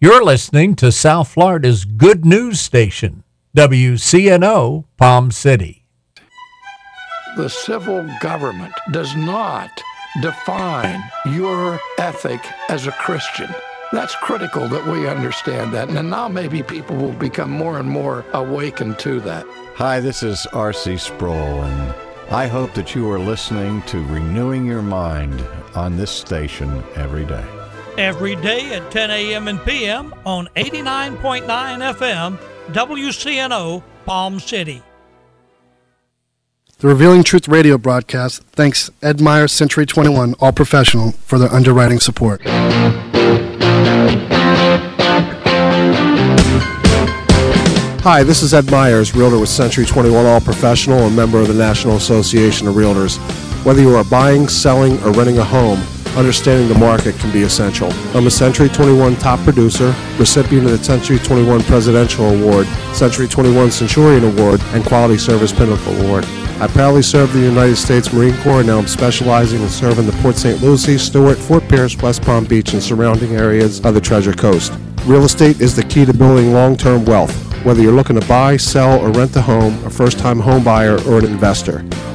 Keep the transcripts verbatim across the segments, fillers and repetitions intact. You're listening to South Florida's good news station, W C N O, Palm City. The civil government does not define your ethic as a Christian. That's critical that we understand that, and now maybe people will become more and more awakened to that. Hi, this is R C. Sproul, and I hope that you are listening to Renewing Your Mind on this station every day. Every day at ten a.m. and p m on eighty-nine point nine F M, W C N O, Palm City. The Revealing Truth radio broadcast thanks Ed Myers, Century twenty-one All Professional, for their underwriting support. Hi, this is Ed Myers, Realtor with Century twenty-one All Professional and member of the National Association of Realtors. Whether you are buying, selling, or renting a home, understanding the market can be essential. I'm a Century twenty-one top producer, recipient of the Century twenty-one Presidential Award, Century twenty-one Centurion Award, and Quality Service Pinnacle Award. I proudly served the United States Marine Corps, and now I'm specializing in serving the Port Saint Lucie, Stewart, Fort Pierce, West Palm Beach, and surrounding areas of the Treasure Coast. Real estate is the key to building long-term wealth, whether you're looking to buy, sell, or rent a home, a first-time home buyer, or an investor.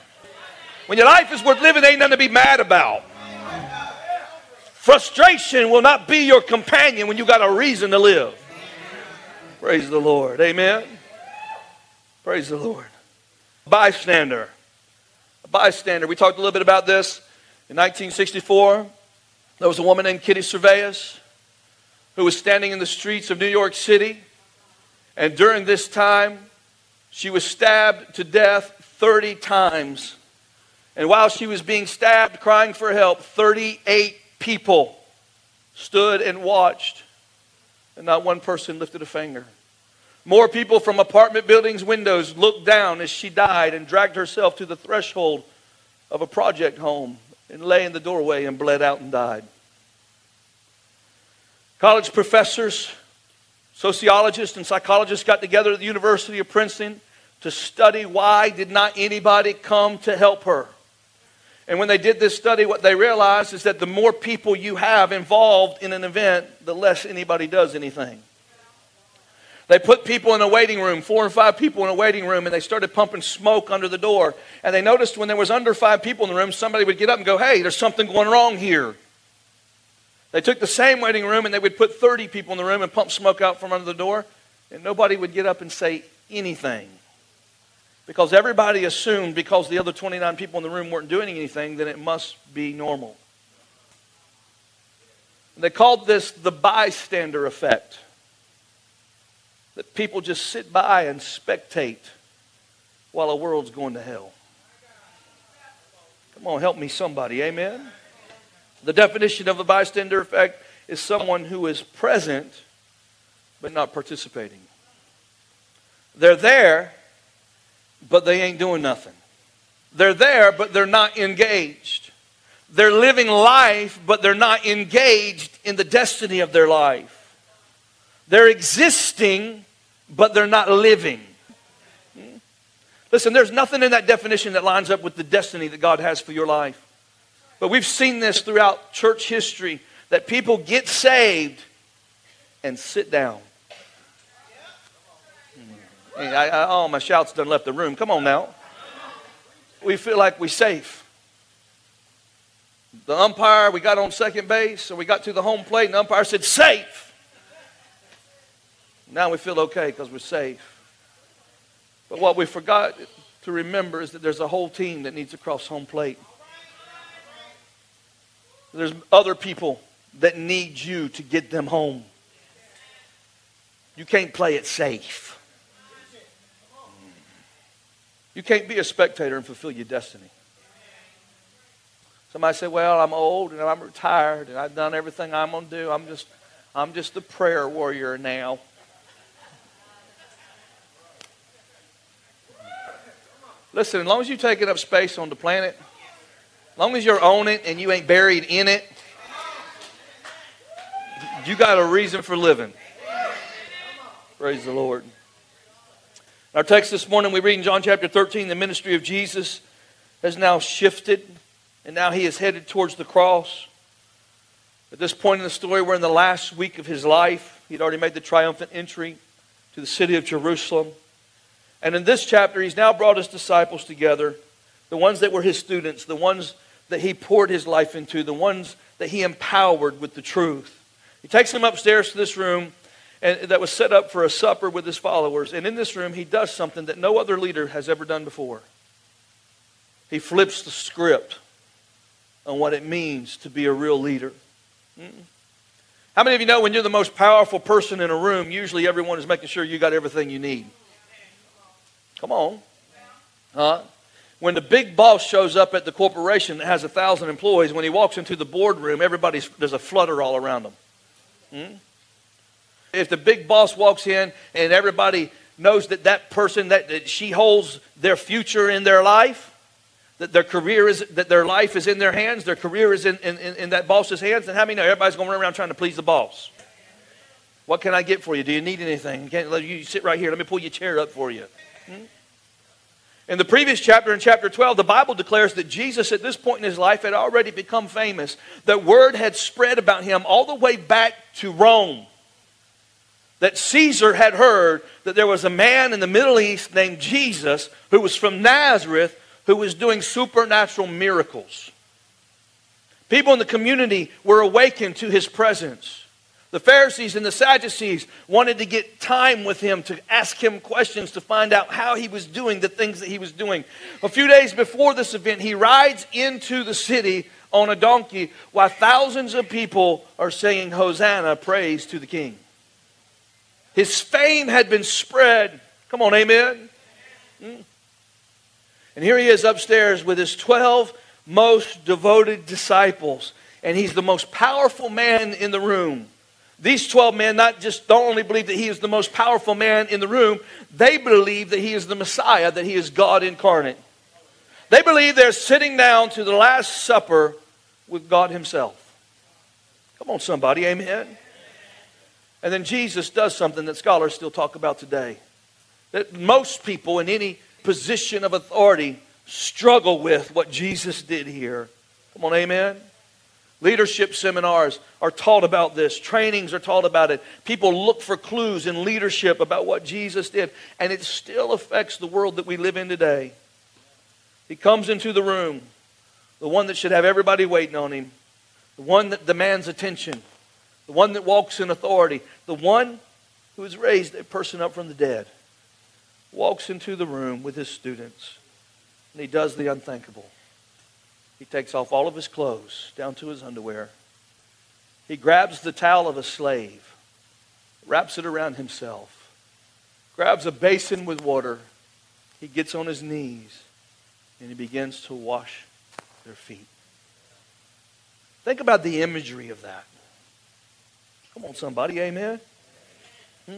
When your life is worth living, there ain't nothing to be mad about. Frustration will not be your companion when you got a reason to live. Praise the Lord. Amen. Praise the Lord. Bystander. A bystander. We talked a little bit about this in nineteen sixty-four. There was a woman named Kitty Surveas who was standing in the streets of New York City. And during this time, she was stabbed to death thirty times. And while she was being stabbed, crying for help, thirty-eight people stood and watched, and not one person lifted a finger. More people from apartment buildings' windows looked down as she died and dragged herself to the threshold of a project home and lay in the doorway and bled out and died. College professors, sociologists, and psychologists got together at the University of Princeton to study why did not anybody come to help her. And when they did this study, what they realized is that the more people you have involved in an event, the less anybody does anything. They put people in a waiting room, four or five people in a waiting room, and they started pumping smoke under the door. And they noticed when there was under five people in the room, somebody would get up and go, "Hey, there's something going wrong here." They took the same waiting room and they would put thirty people in the room and pump smoke out from under the door, and nobody would get up and say anything. Because everybody assumed because the other twenty-nine people in the room weren't doing anything, then it must be normal. And they called this the bystander effect. That people just sit by and spectate while the world's going to hell. Come on, help me somebody. Amen? The definition of a bystander effect is someone who is present but not participating. They're there, but they ain't doing nothing. They're there, but they're not engaged. They're living life, but they're not engaged in the destiny of their life. They're existing, but they're not living. Listen, there's nothing in that definition that lines up with the destiny that God has for your life. But we've seen this throughout church history, that people get saved and sit down. Hey, I, I, oh, my shouts done left the room. Come on now. We feel like we're safe. The umpire, we got on second base, and we got to the home plate, and the umpire said, safe. Now we feel okay because we're safe. But what we forgot to remember is that there's a whole team that needs to cross home plate. There's other people that need you to get them home. You can't play it safe. You can't be a spectator and fulfill your destiny. Somebody said, well, I'm old and I'm retired and I've done everything I'm going to do. I'm just, I'm just a prayer warrior now. Listen, as long as you take it up space on the planet, as long as you're on it and you ain't buried in it, you got a reason for living. Praise the Lord. Our text this morning, we read in John chapter thirteen, the ministry of Jesus has now shifted, and now he is headed towards the cross. At this point in the story, we're in the last week of his life. He'd already made the triumphant entry to the city of Jerusalem. And in this chapter, he's now brought his disciples together, the ones that were his students, the ones that he poured his life into, the ones that he empowered with the truth. He takes them upstairs to this room, and that was set up for a supper with his followers. And in this room, he does something that no other leader has ever done before. He flips the script on what it means to be a real leader. Mm-mm. How many of you know when you're the most powerful person in a room, usually everyone is making sure you got everything you need? Come on. Huh? When the big boss shows up at the corporation that has a thousand employees, when he walks into the boardroom, everybody's, there's a flutter all around them. Mm-hmm. If the big boss walks in and everybody knows that that person, that, that she holds their future in their life, that their career is, that their life is in their hands, their career is in, in, in that boss's hands, then how many know everybody's going to run around trying to please the boss? What can I get for you? Do you need anything? Can't let you sit right here. Let me pull your chair up for you. Hmm? In the previous chapter, in chapter twelve, the Bible declares that Jesus at this point in his life had already become famous. That word had spread about him all the way back to Rome. That Caesar had heard that there was a man in the Middle East named Jesus who was from Nazareth who was doing supernatural miracles. People in the community were awakened to his presence. The Pharisees and the Sadducees wanted to get time with him to ask him questions to find out how he was doing the things that he was doing. A few days before this event, he rides into the city on a donkey while thousands of people are saying, Hosanna, praise to the King. His fame had been spread. Come on, amen. And here he is upstairs with his twelve most devoted disciples. And he's the most powerful man in the room. These twelve men not just don't only believe that he is the most powerful man in the room, they believe that he is the Messiah, that he is God incarnate. They believe they're sitting down to the Last Supper with God himself. Come on, somebody, amen. And then Jesus does something that scholars still talk about today. That most people in any position of authority struggle with what Jesus did here. Come on, amen. Leadership seminars are taught about this. Trainings are taught about it. People look for clues in leadership about what Jesus did. And it still affects the world that we live in today. He comes into the room. The one that should have everybody waiting on him. The one that demands attention. The one that walks in authority, the one who has raised a person up from the dead, walks into the room with his students, and he does the unthinkable. He takes off all of his clothes, down to his underwear. He grabs the towel of a slave, wraps it around himself, grabs a basin with water, he gets on his knees and he begins to wash their feet. Think about the imagery of that. Come on, somebody, amen? Hmm.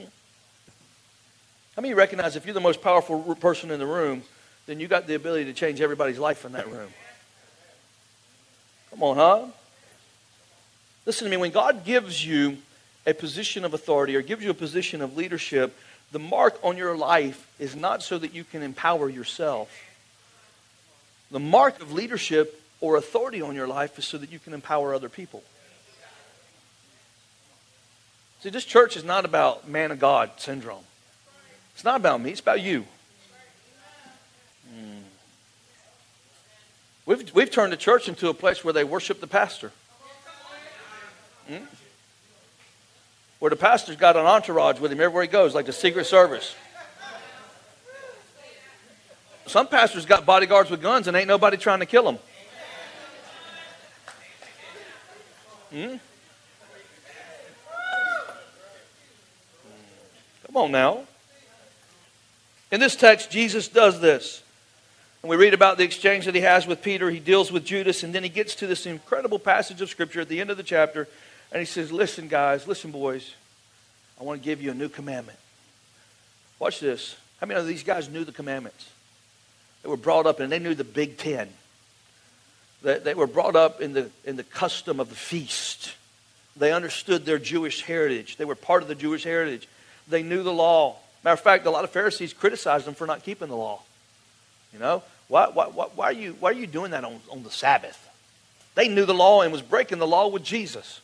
How many recognize if you're the most powerful person in the room, then you got the ability to change everybody's life in that room? Come on, huh? Listen to me, when God gives you a position of authority or gives you a position of leadership, the mark on your life is not so that you can empower yourself. The mark of leadership or authority on your life is so that you can empower other people. See, this church is not about man of God syndrome. It's not about me, it's about you. Mm. We've, we've turned the church into a place where they worship the pastor. Mm? Where the pastor's got an entourage with him everywhere he goes, like the Secret Service. Some pastors got bodyguards with guns and ain't nobody trying to kill them. Mm? Come on now. In this text, Jesus does this. And we read about the exchange that he has with Peter. He deals with Judas. And then he gets to this incredible passage of Scripture at the end of the chapter. And he says, listen, guys, listen, boys. I want to give you a new commandment. Watch this. How many of these guys knew the commandments? They were brought up and they knew the Big Ten. They, they were brought up in the, in the custom of the feast. They understood their Jewish heritage. They were part of the Jewish heritage. They knew the law. Matter of fact, a lot of Pharisees criticized them for not keeping the law. You know, why, why, why, why, are, you, why are you doing that on, on the Sabbath? They knew the law and was breaking the law with Jesus.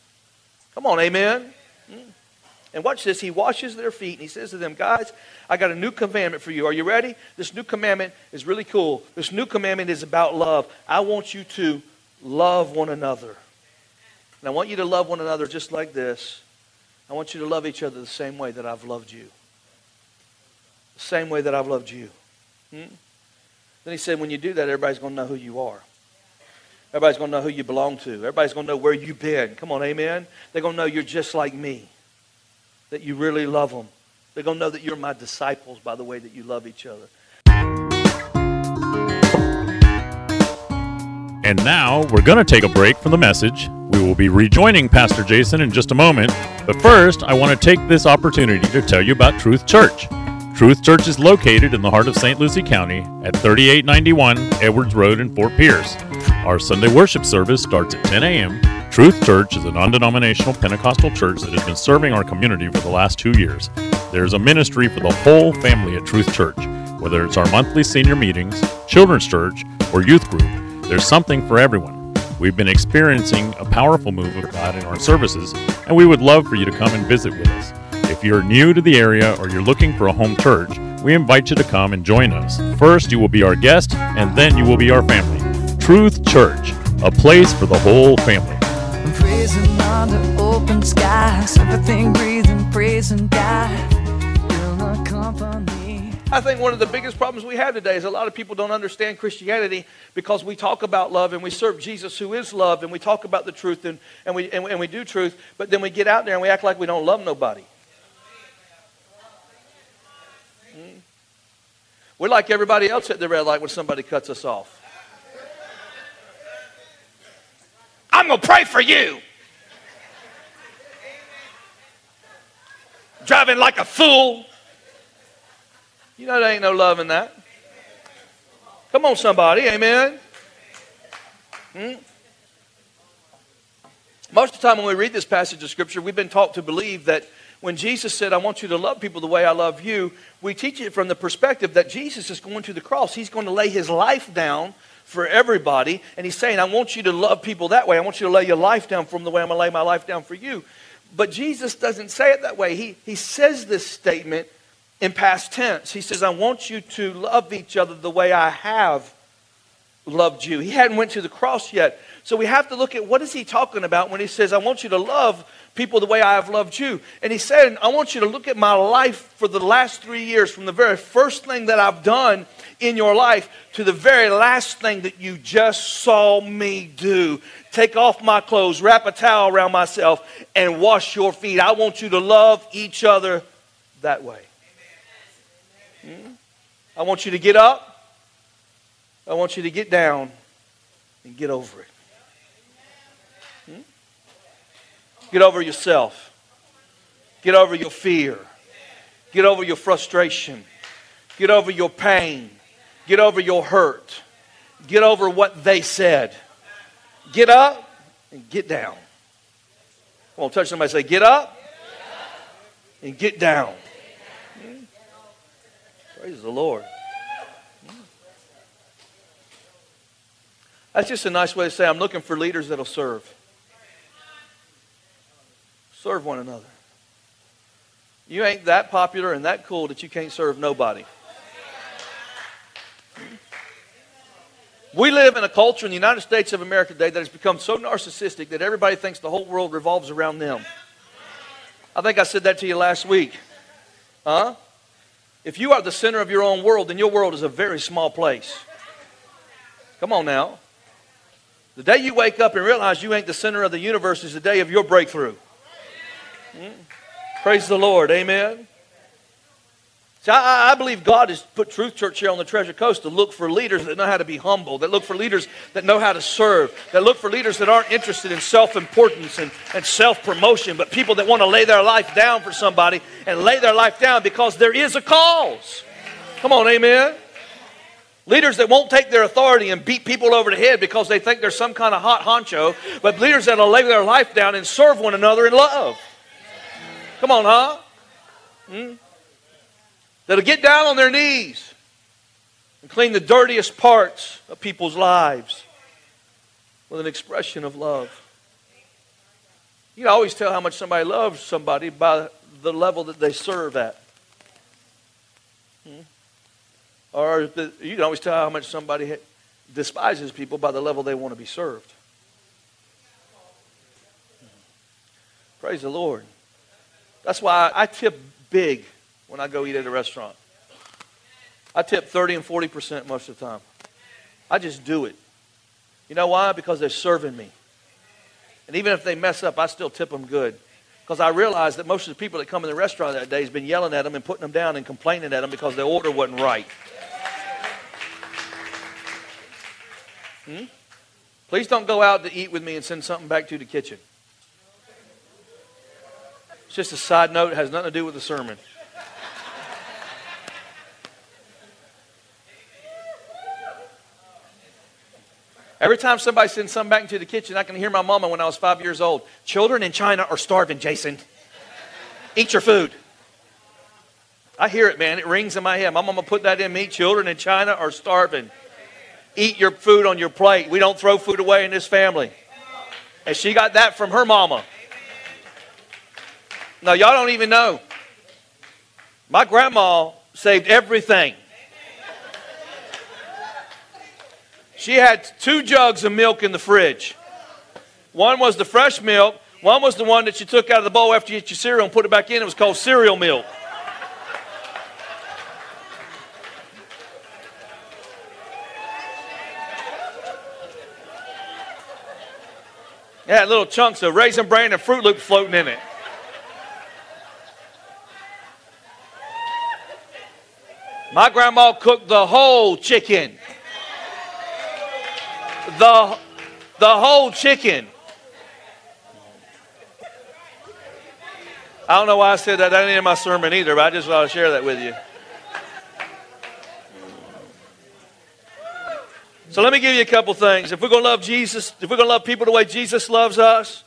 Come on, amen? And watch this. He washes their feet and he says to them, guys, I got a new commandment for you. Are you ready? This new commandment is really cool. This new commandment is about love. I want you to love one another. And I want you to love one another just like this. I want you to love each other the same way that I've loved you. Same way that I've loved you. Hmm? Then he said, when you do that, everybody's going to know who you are. Everybody's going to know who you belong to. Everybody's going to know where you've been. Come on, amen? They're going to know you're just like me, that you really love them. They're going to know that you're my disciples by the way that you love each other. And now we're going to take a break from the message. We will be rejoining Pastor Jason in just a moment. But first, I want to take this opportunity to tell you about Truth Church. Truth Church is located in the heart of Saint Lucie County at thirty-eight ninety-one Edwards Road in Fort Pierce. Our Sunday worship service starts at ten a.m. Truth Church is a non-denominational Pentecostal church that has been serving our community for the last two years. There's a ministry for the whole family at Truth Church. Whether it's our monthly senior meetings, children's church, or youth group, there's something for everyone. We've been experiencing a powerful move of God in our services, and we would love for you to come and visit with us. If you're new to the area or you're looking for a home church, we invite you to come and join us. First, you will be our guest, and then you will be our family. Truth Church, a place for the whole family. I'm praising under open skies, everything breathing, praising God. You'll accompany. I think one of the biggest problems we have today is a lot of people don't understand Christianity because we talk about love and we serve Jesus who is love and we talk about the truth and, and, we, and, and we do truth, but then we get out there and we act like we don't love nobody. We're like everybody else at the red light when somebody cuts us off. I'm going to pray for you. Driving like a fool. You know there ain't no love in that. Come on, somebody. Amen. Hmm? Most of the time when we read this passage of Scripture, we've been taught to believe that when Jesus said, I want you to love people the way I love you, we teach it from the perspective that Jesus is going to the cross. He's going to lay his life down for everybody. And he's saying, I want you to love people that way. I want you to lay your life down from the way I'm going to lay my life down for you. But Jesus doesn't say it that way. He, he says this statement in past tense. He says, I want you to love each other the way I have loved you. He hadn't went to the cross yet. So we have to look at what is he talking about when he says, I want you to love people the way I have loved you. And he said, I want you to look at my life for the last three years, from the very first thing that I've done in your life to the very last thing that you just saw me do. Take off my clothes, wrap a towel around myself, and wash your feet. I want you to love each other that way. Hmm? I I want you to get up. I want you to get down and get over it. Hmm? Get over yourself. Get over your fear. Get over your frustration. Get over your pain. Get over your hurt. Get over what they said. Get up and get down. Come on, touch somebody and say, get up and get down. Hmm? Praise the Lord. Hmm. That's just a nice way to say, I'm looking for leaders that'll serve. Serve one another. You ain't that popular and that cool that you can't serve nobody. We live in a culture in the United States of America today that has become so narcissistic that everybody thinks the whole world revolves around them. I think I said that to you last week. Huh? If you are the center of your own world, then your world is a very small place. Come on now. The day you wake up and realize you ain't the center of the universe is the day of your breakthrough. Hmm? Praise the Lord. Amen. See, I, I believe God has put Truth Church here on the Treasure Coast to look for leaders that know how to be humble, that look for leaders that know how to serve, that look for leaders that aren't interested in self-importance and, and self-promotion, but people that want to lay their life down for somebody and lay their life down because there is a cause. Come on, amen. Leaders that won't take their authority and beat people over the head because they think they're some kind of hot honcho, but leaders that will lay their life down and serve one another in love. Come on, huh? Hmm? That'll get down on their knees and clean the dirtiest parts of people's lives with an expression of love. You can always tell how much somebody loves somebody by the level that they serve at. Hmm? Or the, you can always tell how much somebody despises people by the level they want to be served. Hmm. Praise the Lord. That's why I tip big when I go eat at a restaurant. I tip thirty and forty percent most of the time. I just do it. You know why? Because they're serving me. And even if they mess up, I still tip them good. Because I realize that most of the people that come in the restaurant that day has been yelling at them and putting them down and complaining at them because their order wasn't right. Hmm? Please don't go out to eat with me and send something back to the kitchen. It's just a side note. It has nothing to do with the sermon. Every time somebody sends something back into the kitchen, I can hear my mama when I was five years old. Children in China are starving, Jason. Eat your food. I hear it, man. It rings in my head. My mama put that in me. Children in China are starving. Eat your food on your plate. We don't throw food away in this family. And she got that from her mama. No, y'all don't even know. My grandma saved everything. She had two jugs of milk in the fridge. One was the fresh milk. One was the one that you took out of the bowl after you ate your cereal and put it back in. It was called cereal milk. It had little chunks of Raisin Bran and Fruit Loop floating in it. My grandma cooked the whole chicken. The, the whole chicken. I don't know why I said that. That ain't in my sermon either, but I just want to share that with you. So let me give you a couple things. If we're going to love Jesus, if we're going to love people the way Jesus loves us,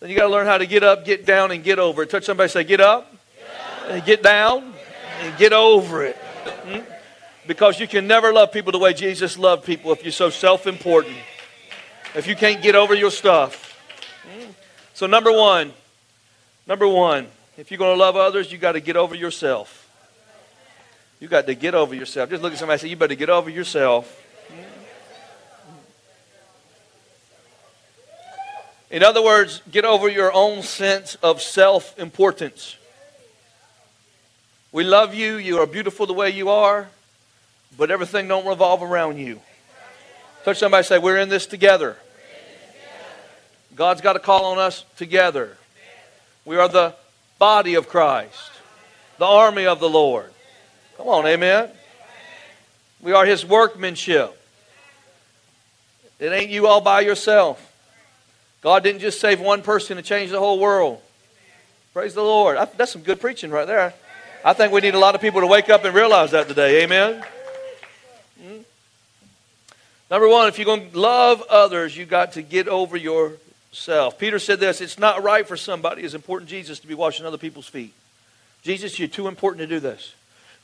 then you got to learn how to get up, get down, and get over it. Touch somebody and say, get up, and get down, and get over it. Hmm? Because you can never love people the way Jesus loved people if you're so self-important, if you can't get over your stuff. Hmm? So number one, number one, if you're going to love others, you got to get over yourself. You got to get over yourself. Just look at somebody and say, you better get over yourself. Hmm? In other words, get over your own sense of self-importance. We love you. You are beautiful the way you are. But everything don't revolve around you. Touch somebody and say, we're in this together. God's got a call on us together. We are the body of Christ. The army of the Lord. Come on, amen. We are His workmanship. It ain't you all by yourself. God didn't just save one person to change the whole world. Praise the Lord. I, that's some good preaching right there. I think we need a lot of people to wake up and realize that today. Amen. Hmm? Number one, if you're going to love others, you've got to get over yourself. Peter said this, it's not right for somebody as important as Jesus to be washing other people's feet. Jesus, you're too important to do this.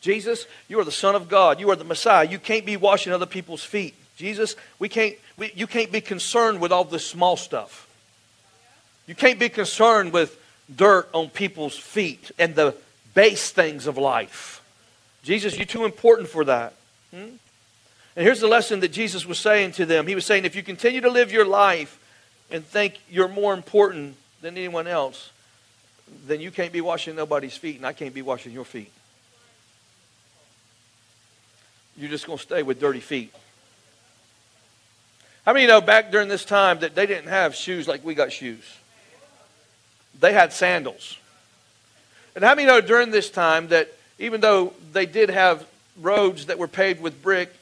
Jesus, you are the Son of God. You are the Messiah. You can't be washing other people's feet. Jesus, we can't, we, you can't be concerned with all this small stuff. You can't be concerned with dirt on people's feet and the base things of life. Jesus, you're too important for that. Hmm? And here's the lesson that Jesus was saying to them. He was saying, if you continue to live your life and think you're more important than anyone else, then you can't be washing nobody's feet, and I can't be washing your feet. You're just going to stay with dirty feet. How many of you know back during this time that they didn't have shoes like we got shoes? They had sandals. And how many know during this time that even though they did have roads that were paved with brick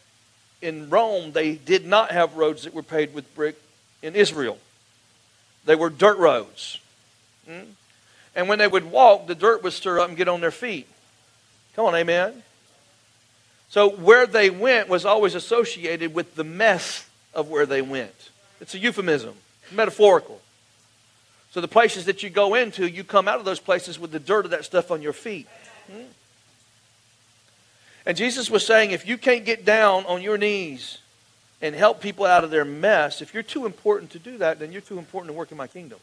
in Rome, they did not have roads that were paved with brick in Israel. They were dirt roads. Hmm? And when they would walk, the dirt would stir up and get on their feet. Come on, amen. So where they went was always associated with the mess of where they went. It's a euphemism, metaphorical. So the places that you go into, you come out of those places with the dirt of that stuff on your feet. Hmm? And Jesus was saying, if you can't get down on your knees and help people out of their mess, if you're too important to do that, then you're too important to work in my kingdom.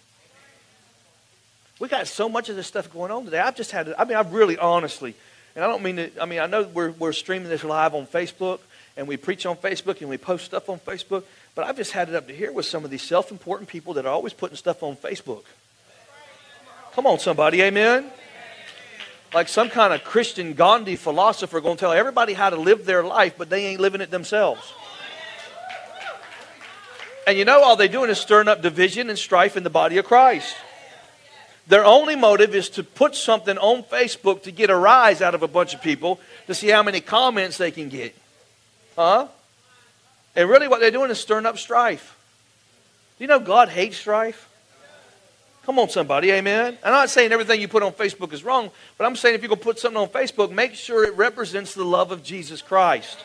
We got so much of this stuff going on today. I've just had to, I mean, I've really honestly, and I don't mean to, I mean, I know we're, we're streaming this live on Facebook, and we preach on Facebook, and we post stuff on Facebook, but I've just had it up to here with some of these self-important people that are always putting stuff on Facebook. Come on, somebody, amen? Like some kind of Christian Gandhi philosopher going to tell everybody how to live their life, but they ain't living it themselves. And you know, all they're doing is stirring up division and strife in the body of Christ. Their only motive is to put something on Facebook to get a rise out of a bunch of people to see how many comments they can get. Huh? And really what they're doing is stirring up strife. Do you know God hates strife? Come on, somebody, amen? I'm not saying everything you put on Facebook is wrong, but I'm saying if you're going to put something on Facebook, make sure it represents the love of Jesus Christ.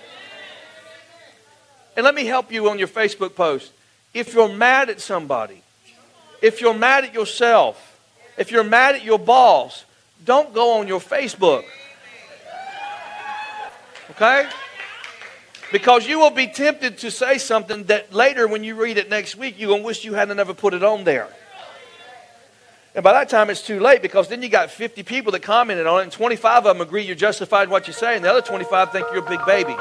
And let me help you on your Facebook post. If you're mad at somebody, if you're mad at yourself, if you're mad at your boss, don't go on your Facebook. Okay? Because you will be tempted to say something that later when you read it next week, you're going to wish you hadn't ever put it on there. And by that time, it's too late because then you got fifty people that commented on it and twenty-five of them agree you're justified in what you say and the other twenty-five think you're a big baby.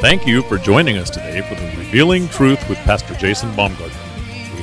Thank you for joining us today for the Revealing Truth with Pastor Jason Baumgartner. We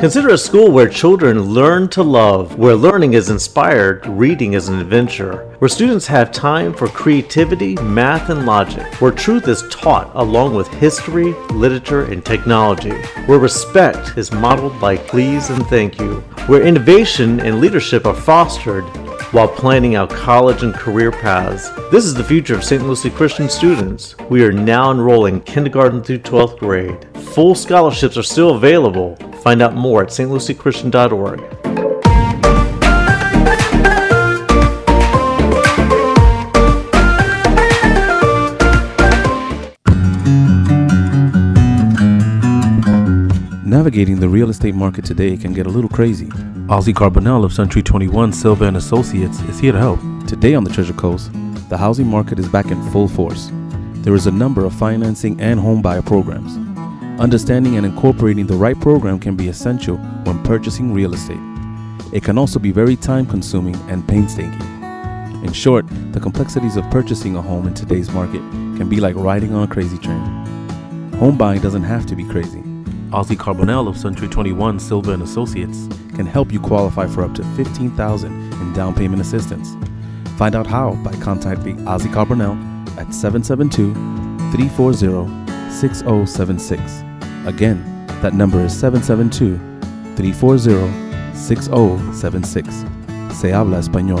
Consider a school where children learn to love, where learning is inspired, reading is an adventure, where students have time for creativity, math, and logic, where truth is taught along with history, literature, and technology, where respect is modeled by please and thank you, where innovation and leadership are fostered while planning our college and career paths. This is the future of Saint Lucie Christian students. We are now enrolling kindergarten through twelfth grade. Full scholarships are still available. Find out more at st lucie christian dot org. Navigating the real estate market today can get a little crazy. Ozzie Carbonell of Century twenty-one Silva and Associates is here to help. Today on the Treasure Coast, the housing market is back in full force. There is a number of financing and home buyer programs. Understanding and incorporating the right program can be essential when purchasing real estate. It can also be very time-consuming and painstaking. In short, the complexities of purchasing a home in today's market can be like riding on a crazy train. Home buying doesn't have to be crazy. Ozzie Carbonell of Century twenty-one Silva and Associates can help you qualify for up to fifteen thousand dollars in down payment assistance. Find out how by contacting Ozzie Carbonell at seven seven two, three four zero, six zero seven six. Again, that number is seven seven two, three four zero, six zero seven six. Se habla español.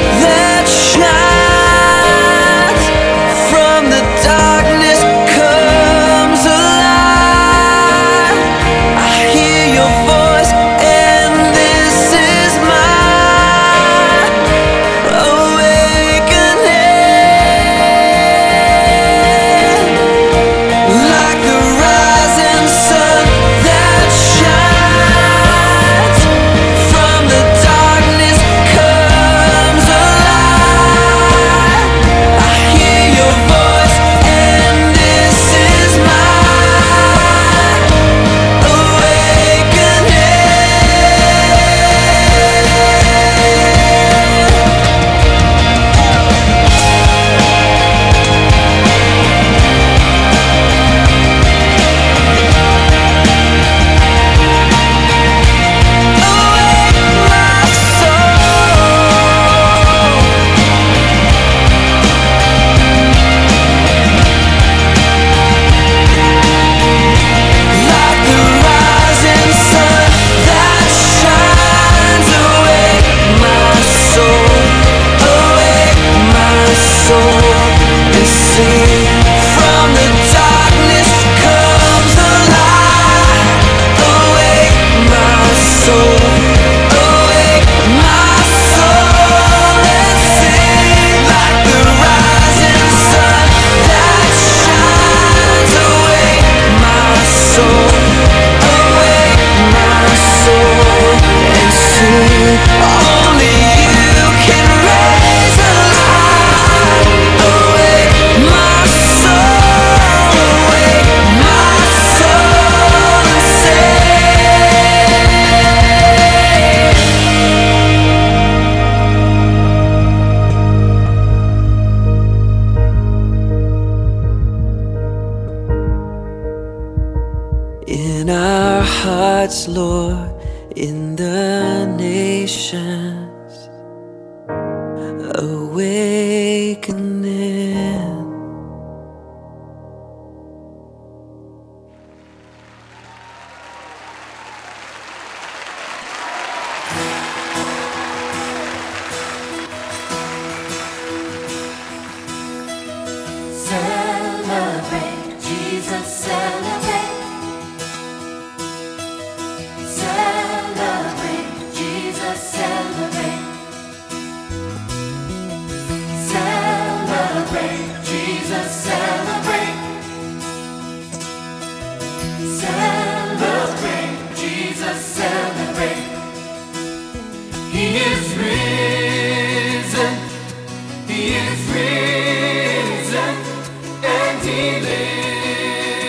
that shines from the darkness. Celebrate Jesus, celebrate.